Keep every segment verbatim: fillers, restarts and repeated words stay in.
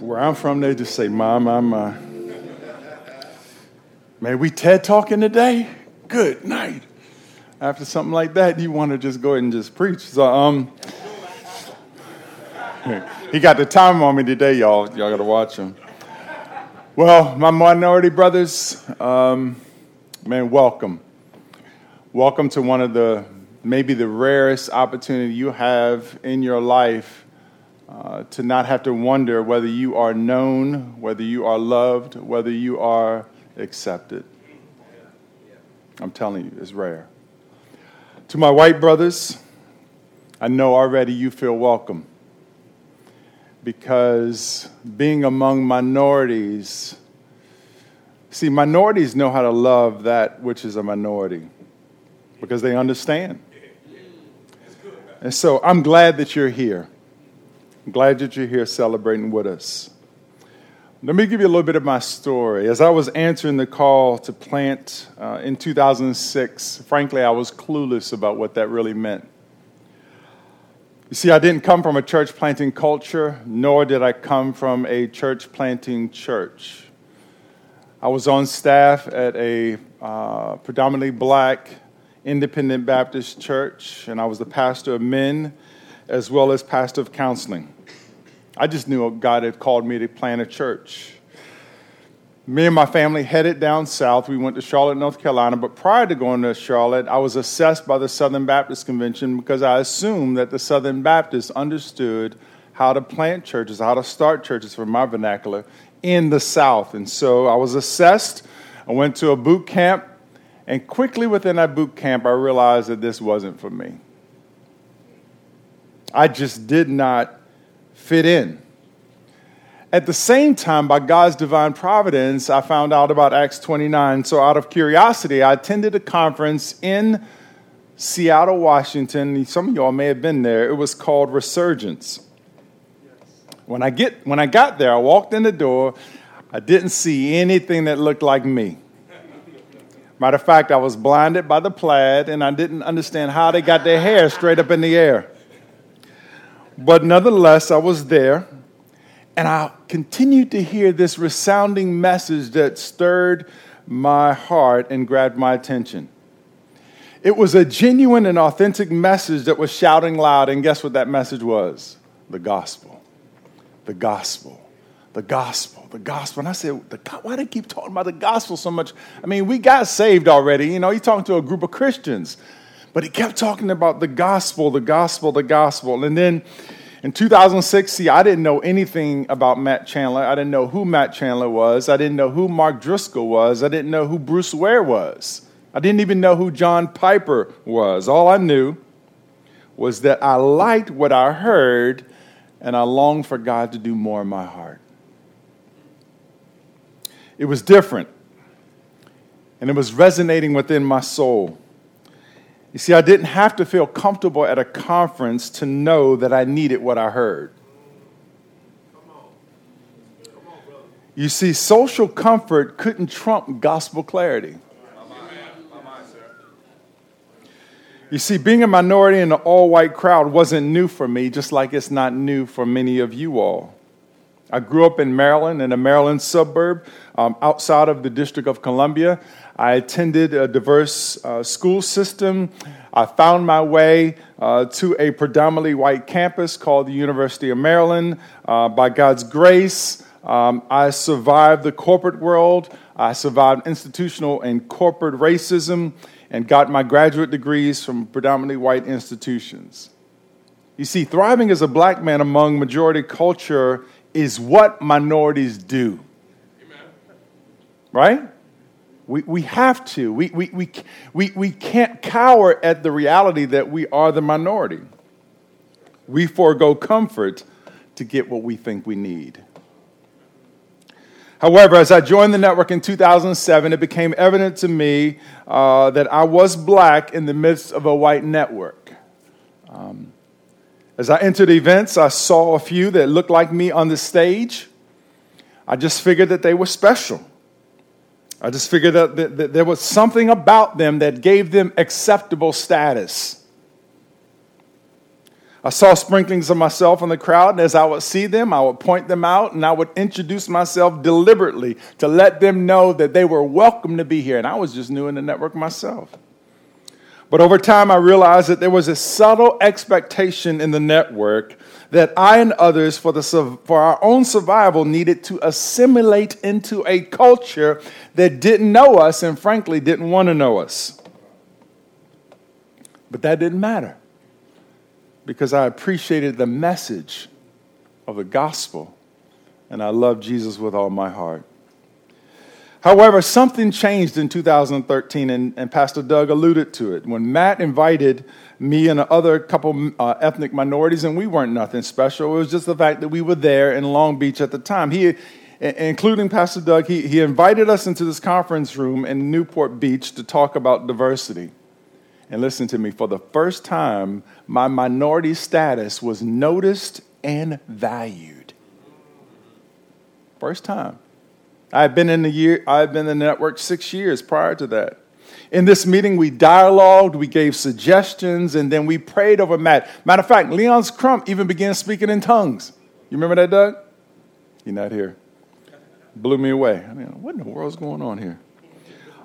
where I'm from, they just say, my, my, my. Man, we TED talking today? Good night. After something like that, you want to just go ahead and just preach. So, um, he got the time on me today, y'all. Y'all got to watch him. Well, my minority brothers, um, man, welcome. Welcome to one of the, maybe the rarest opportunity you have in your life uh, to not have to wonder whether you are known, whether you are loved, whether you are accepted. I'm telling you, it's rare. To my white brothers, I know already you feel welcome, because being among minorities, see, minorities know how to love that which is a minority because they understand. And so I'm glad that you're here. I'm glad that you're here celebrating with us. Let me give you a little bit of my story. As I was answering the call to plant uh, in two thousand six, frankly, I was clueless about what that really meant. You see, I didn't come from a church planting culture, nor did I come from a church planting church. I was on staff at a uh, predominantly black independent Baptist church, and I was the pastor of men as well as pastor of counseling. I just knew God had called me to plant a church. Me and my family headed down south. We went to Charlotte, North Carolina. But prior to going to Charlotte, I was assessed by the Southern Baptist Convention because I assumed that the Southern Baptists understood how to plant churches, how to start churches, from my vernacular, in the South. And so I was assessed. I went to a boot camp. And quickly within that boot camp, I realized that this wasn't for me. I just did not fit in. At the same time, by God's divine providence, I found out about Acts twenty-nine. So out of curiosity, I attended a conference in Seattle, Washington. Some of y'all may have been there. It was called Resurgence. When I get when I got there, I walked in the door. I didn't see anything that looked like me. Matter of fact, I was blinded by the plaid, and I didn't understand how they got their hair straight up in the air. But nonetheless, I was there, and I continued to hear this resounding message that stirred my heart and grabbed my attention. It was a genuine and authentic message that was shouting loud, and guess what that message was? The gospel. The gospel. The gospel. The gospel. And I said, why do they keep talking about the gospel so much? I mean, we got saved already. You know, you're talking to a group of Christians. But he kept talking about the gospel, the gospel, the gospel. And then in two thousand six, see, I didn't know anything about Matt Chandler. I didn't know who Matt Chandler was. I didn't know who Mark Driscoll was. I didn't know who Bruce Ware was. I didn't even know who John Piper was. All I knew was that I liked what I heard, and I longed for God to do more in my heart. It was different, and it was resonating within my soul. You see, I didn't have to feel comfortable at a conference to know that I needed what I heard. Come on. Come on, brother. You see, social comfort couldn't trump gospel clarity. You see, being a minority in an all-white crowd wasn't new for me, just like it's not new for many of you all. I grew up in Maryland, in a Maryland suburb um, outside of the District of Columbia. I attended a diverse uh, school system. I found my way uh, to a predominantly white campus called the University of Maryland. Uh, by God's grace, um, I survived the corporate world. I survived institutional and corporate racism and got my graduate degrees from predominantly white institutions. You see, thriving as a black man among majority culture is what minorities do. Amen. Right? We we have to. We, we, we, we, we can't cower at the reality that we are the minority. We forego comfort to get what we think we need. However, as I joined the network in two thousand seven, it became evident to me uh, that I was black in the midst of a white network. Um As I entered events, I saw a few that looked like me on the stage. I just figured that they were special. I just figured that, that, that there was something about them that gave them acceptable status. I saw sprinklings of myself in the crowd, and as I would see them, I would point them out, and I would introduce myself deliberately to let them know that they were welcome to be here, and I was just new in the network myself. But over time, I realized that there was a subtle expectation in the network that I and others, for the for our own survival, needed to assimilate into a culture that didn't know us and frankly didn't want to know us. But that didn't matter, because I appreciated the message of the gospel, and I loved Jesus with all my heart. However, something changed in two thousand thirteen, and, and Pastor Doug alluded to it, when Matt invited me and another couple uh, ethnic minorities, and we weren't nothing special. It was just the fact that we were there in Long Beach at the time. He, including Pastor Doug, he, he invited us into this conference room in Newport Beach to talk about diversity. And listen to me, for the first time, my minority status was noticed and valued. First time. I've been in the year, I've been in the network six years prior to that. In this meeting, we dialogued, we gave suggestions, and then we prayed over Matt. Matter of fact, Leon Crump even began speaking in tongues. You remember that, Doug? You're not here. Blew me away. I mean, what in the world's going on here?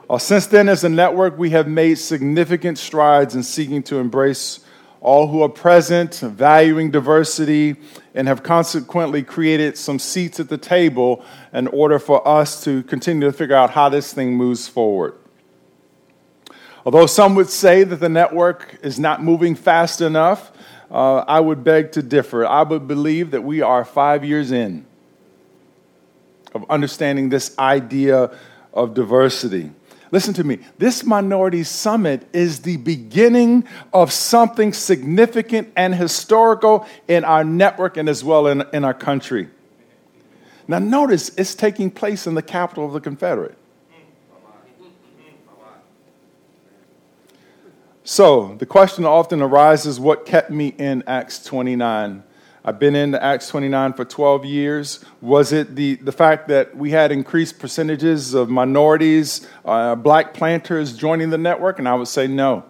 Uh, since then, as a network, we have made significant strides in seeking to embrace all who are present, valuing diversity, and have consequently created some seats at the table in order for us to continue to figure out how this thing moves forward. Although some would say that the network is not moving fast enough, uh, I would beg to differ. I would believe that we are five years in of understanding this idea of diversity. Listen to me. This minority summit is the beginning of something significant and historical in our network and as well in, in our country. Now notice, it's taking place in the capital of the Confederate. So the question often arises, what kept me in Acts twenty-nine? I've been in Acts twenty-nine for twelve years. Was it the, the fact that we had increased percentages of minorities, uh, black planters joining the network? And I would say no.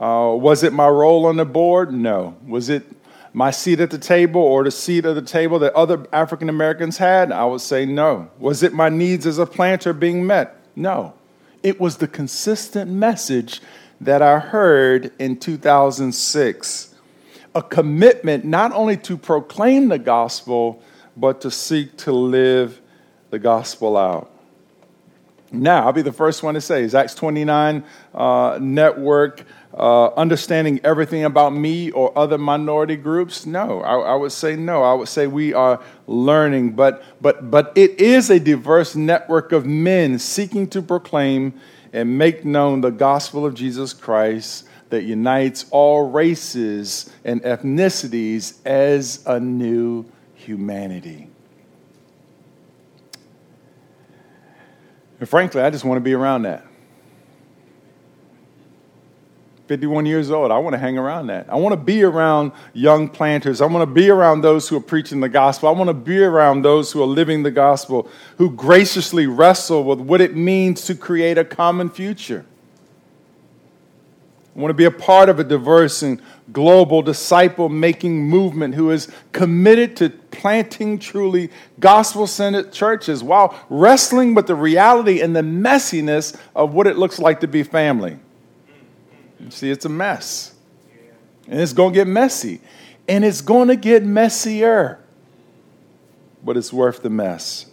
Uh, was it my role on the board? No. Was it my seat at the table or the seat at the table that other African Americans had? I would say no. Was it my needs as a planter being met? No. It was the consistent message that I heard in two thousand six. A commitment not only to proclaim the gospel, but to seek to live the gospel out. Now, I'll be the first one to say, is Acts twenty-nine uh, network uh, understanding everything about me or other minority groups? No, I, I would say no. I would say we are learning, but but but it is a diverse network of men seeking to proclaim and make known the gospel of Jesus Christ that unites all races and ethnicities as a new humanity. And frankly, I just want to be around that. fifty-one years old, I want to hang around that. I want to be around young planters. I want to be around those who are preaching the gospel. I want to be around those who are living the gospel, who graciously wrestle with what it means to create a common future. I want to be a part of a diverse and global disciple-making movement who is committed to planting truly gospel-centered churches while wrestling with the reality and the messiness of what it looks like to be family. You see, it's a mess. And it's going to get messy. And it's going to get messier. But it's worth the mess.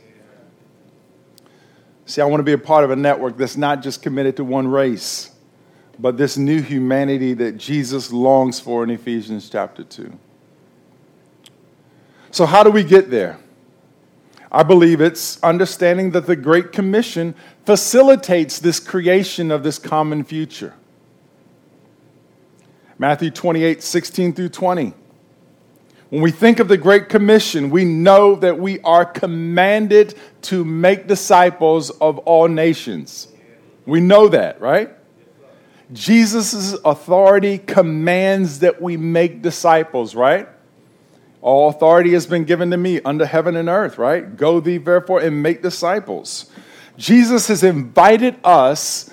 See, I want to be a part of a network that's not just committed to one race, but this new humanity that Jesus longs for in Ephesians chapter two. So how do we get there? I believe it's understanding that the Great Commission facilitates this creation of this common future. Matthew twenty-eight, sixteen through twenty. When we think of the Great Commission, we know that we are commanded to make disciples of all nations. We know that, right? Jesus' authority commands that we make disciples, right? All authority has been given to me under heaven and earth, right? Go thee, therefore, and make disciples. Jesus has invited us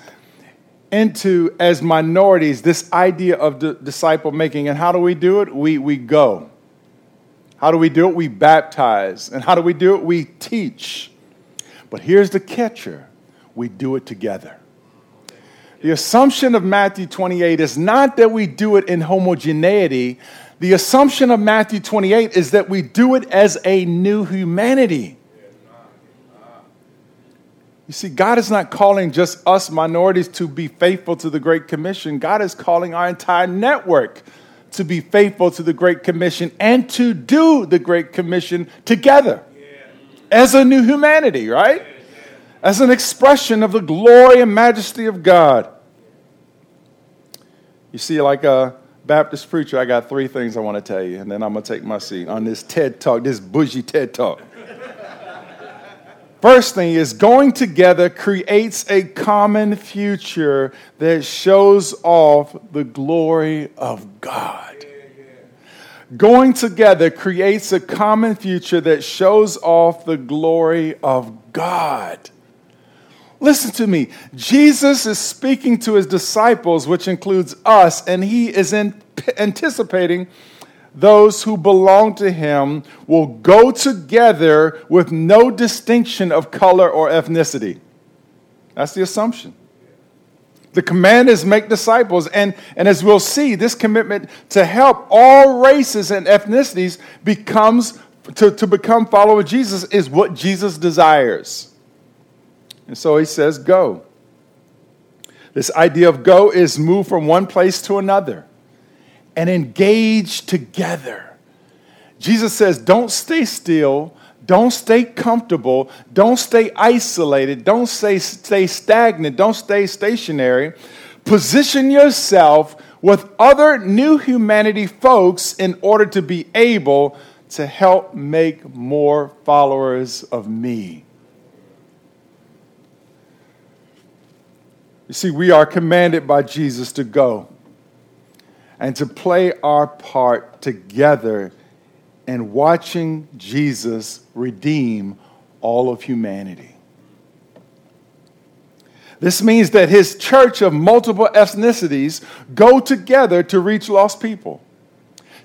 into, as minorities, this idea of d- disciple making. And how do we do it? We, we go. How do we do it? We baptize. And how do we do it? We teach. But here's the catcher. We do it together. The assumption of Matthew twenty-eight is not that we do it in homogeneity. The assumption of Matthew twenty-eight is that we do it as a new humanity. You see, God is not calling just us minorities to be faithful to the Great Commission. God is calling our entire network to be faithful to the Great Commission and to do the Great Commission together as a new humanity, right? As an expression of the glory and majesty of God. You see, like a Baptist preacher, I got three things I want to tell you, and then I'm going to take my seat on this TED Talk, this bougie TED Talk. First thing is, going together creates a common future that shows off the glory of God. Going together creates a common future that shows off the glory of God. Listen to me. Jesus is speaking to his disciples, which includes us, and he is anticipating those who belong to him will go together with no distinction of color or ethnicity. That's the assumption. The command is make disciples, and, and as we'll see, this commitment to help all races and ethnicities becomes to, to become followers of Jesus is what Jesus desires. And so he says, go. This idea of go is move from one place to another and engage together. Jesus says, don't stay still. Don't stay comfortable. Don't stay isolated. Don't stay, stay stagnant. Don't stay stationary. Position yourself with other new humanity folks in order to be able to help make more followers of me. You see, we are commanded by Jesus to go and to play our part together in watching Jesus redeem all of humanity. This means that his church of multiple ethnicities go together to reach lost people.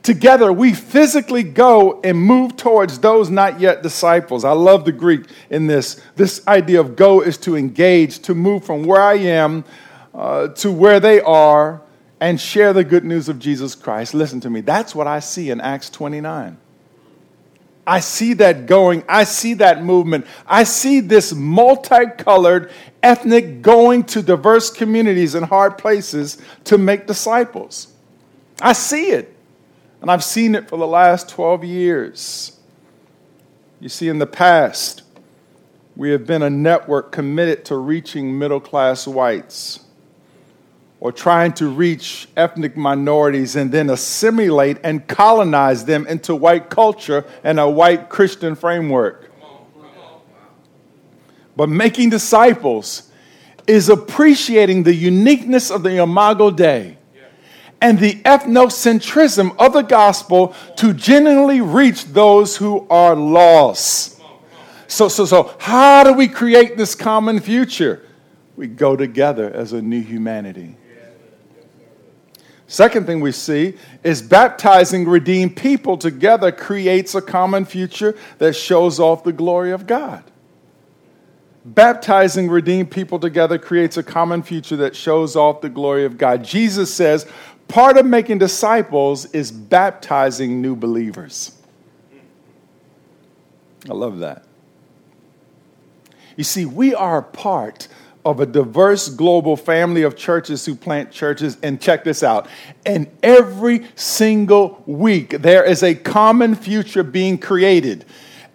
Together, we physically go and move towards those not yet disciples. I love the Greek in this. This idea of go is to engage, to move from where I am uh, to where they are and share the good news of Jesus Christ. Listen to me. That's what I see in Acts twenty-nine. I see that going. I see that movement. I see this multicolored ethnic going to diverse communities and hard places to make disciples. I see it. And I've seen it for the last twelve years. You see, in the past, we have been a network committed to reaching middle-class whites or trying to reach ethnic minorities and then assimilate and colonize them into white culture and a white Christian framework. But making disciples is appreciating the uniqueness of the Imago Dei and the ethnocentrism of the gospel to genuinely reach those who are lost. So, so, so, how do we create this common future? We go together as a new humanity. Second thing we see is baptizing redeemed people together creates a common future that shows off the glory of God. Baptizing redeemed people together creates a common future that shows off the glory of God. Jesus says, part of making disciples is baptizing new believers. I love that. You see, we are part of a diverse global family of churches who plant churches. And check this out. And every single week, there is a common future being created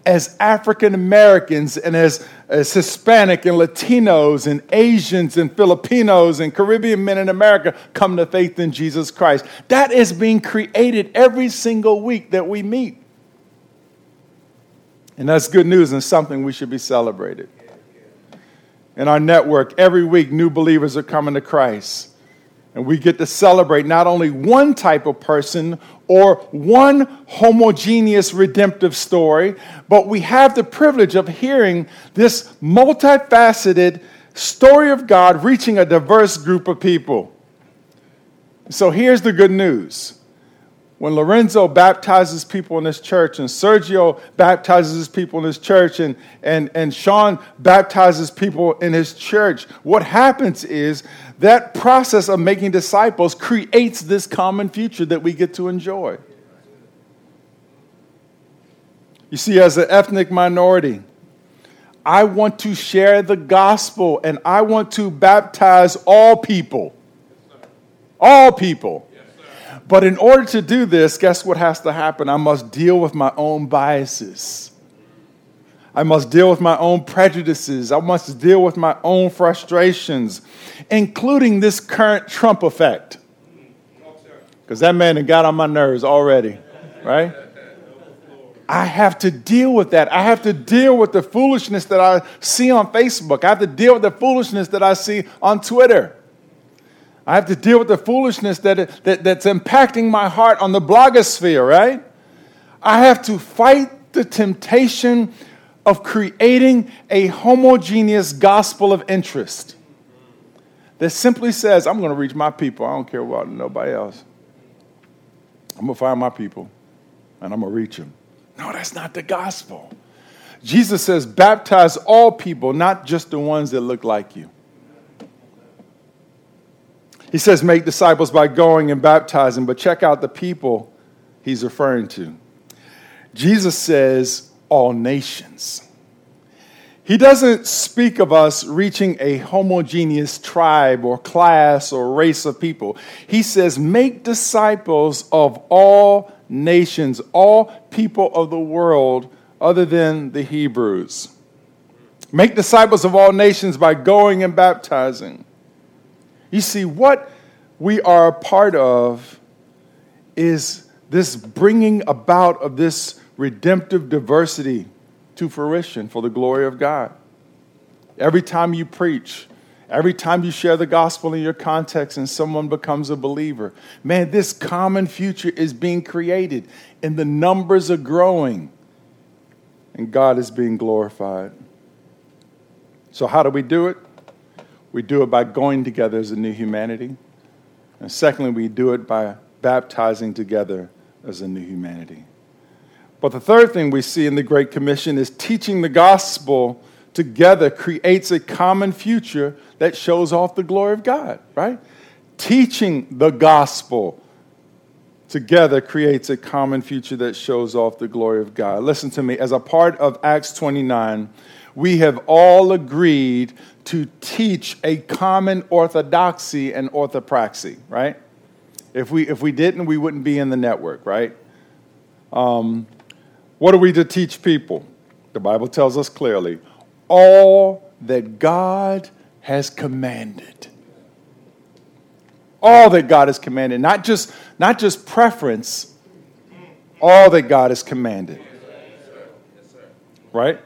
as African Americans and as, as Hispanic and Latinos and Asians and Filipinos and Caribbean men in America come to faith in Jesus Christ. That is being created every single week that we meet. And that's good news and something we should be celebrated. In our network, every week new believers are coming to Christ. And we get to celebrate not only one type of person or one homogeneous redemptive story, but we have the privilege of hearing this multifaceted story of God reaching a diverse group of people. So here's the good news. When Lorenzo baptizes people in this church, and Sergio baptizes people in his church, and, and, and Sean baptizes people in his church, what happens is that process of making disciples creates this common future that we get to enjoy. You see, as an ethnic minority, I want to share the gospel, and I want to baptize all people. All people. But in order to do this, guess what has to happen? I must deal with my own biases. I must deal with my own prejudices. I must deal with my own frustrations, including this current Trump effect. Because that man had got on my nerves already, right? I have to deal with that. I have to deal with the foolishness that I see on Facebook. I have to deal with the foolishness that I see on Twitter. I have to deal with the foolishness that, that that's impacting my heart on the blogosphere, right? I have to fight the temptation of creating a homogeneous gospel of interest that simply says, I'm going to reach my people. I don't care about nobody else. I'm going to find my people, and I'm going to reach them. No, that's not the gospel. Jesus says, baptize all people, not just the ones that look like you. He says, make disciples by going and baptizing, but check out the people he's referring to. Jesus says, all nations. He doesn't speak of us reaching a homogeneous tribe or class or race of people. He says, make disciples of all nations, all people of the world other than the Hebrews. Make disciples of all nations by going and baptizing. You see, what we are a part of is this bringing about of this redemptive diversity to fruition for the glory of God. Every time you preach, every time you share the gospel in your context and someone becomes a believer, man, this common future is being created and the numbers are growing and God is being glorified. So how do we do it? We do it by going together as a new humanity. And secondly, we do it by baptizing together as a new humanity. But the third thing we see in the Great Commission is teaching the gospel together creates a common future that shows off the glory of God, right? Teaching the gospel together creates a common future that shows off the glory of God. Listen to me, as a part of Acts twenty-nine, we have all agreed to teach a common orthodoxy and orthopraxy, right? If we if we didn't, we wouldn't be in the network, right? Um, what are we to teach people? The Bible tells us clearly, all that God has commanded. All that God has commanded, not just, not just preference, all that God has commanded, right?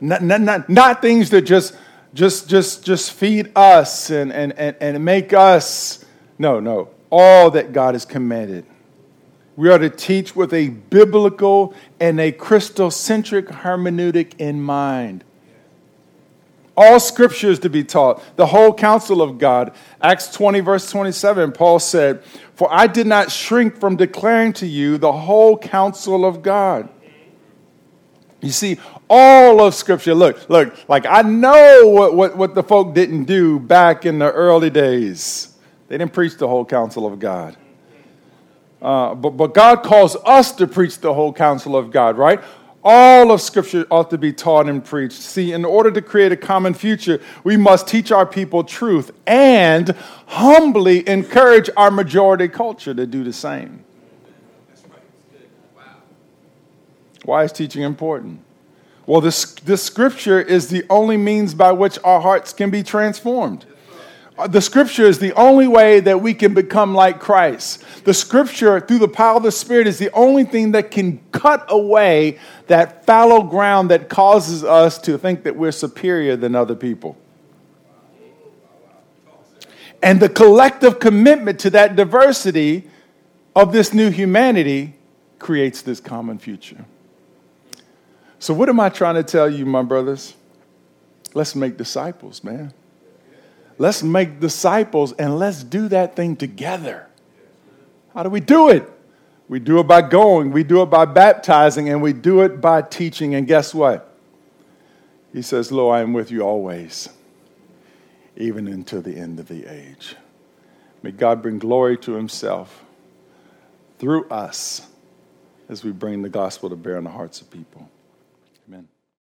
Not, not, not things that just just just just feed us and, and, and, and make us. No, no. All that God has commanded. We are to teach with a biblical and a Christocentric hermeneutic in mind. All scripture is to be taught. The whole counsel of God. Acts twenty, verse twenty-seven, Paul said, "For I did not shrink from declaring to you the whole counsel of God." You see, all of Scripture, look, look, like I know what, what, what the folk didn't do back in the early days. They didn't preach the whole counsel of God. Uh, but, but God calls us to preach the whole counsel of God, right? All of Scripture ought to be taught and preached. See, in order to create a common future, we must teach our people truth and humbly encourage our majority culture to do the same. Why is teaching important? Well, this, this scripture is the only means by which our hearts can be transformed. The scripture is the only way that we can become like Christ. The scripture, through the power of the Spirit, is the only thing that can cut away that fallow ground that causes us to think that we're superior than other people. And the collective commitment to that diversity of this new humanity creates this common future. So what am I trying to tell you, my brothers? Let's make disciples, man. Let's make disciples and let's do that thing together. How do we do it? We do it by going, we do it by baptizing, and we do it by teaching. And guess what? He says, "Lo, I am with you always, even until the end of the age." May God bring glory to himself through us as we bring the gospel to bear in the hearts of people.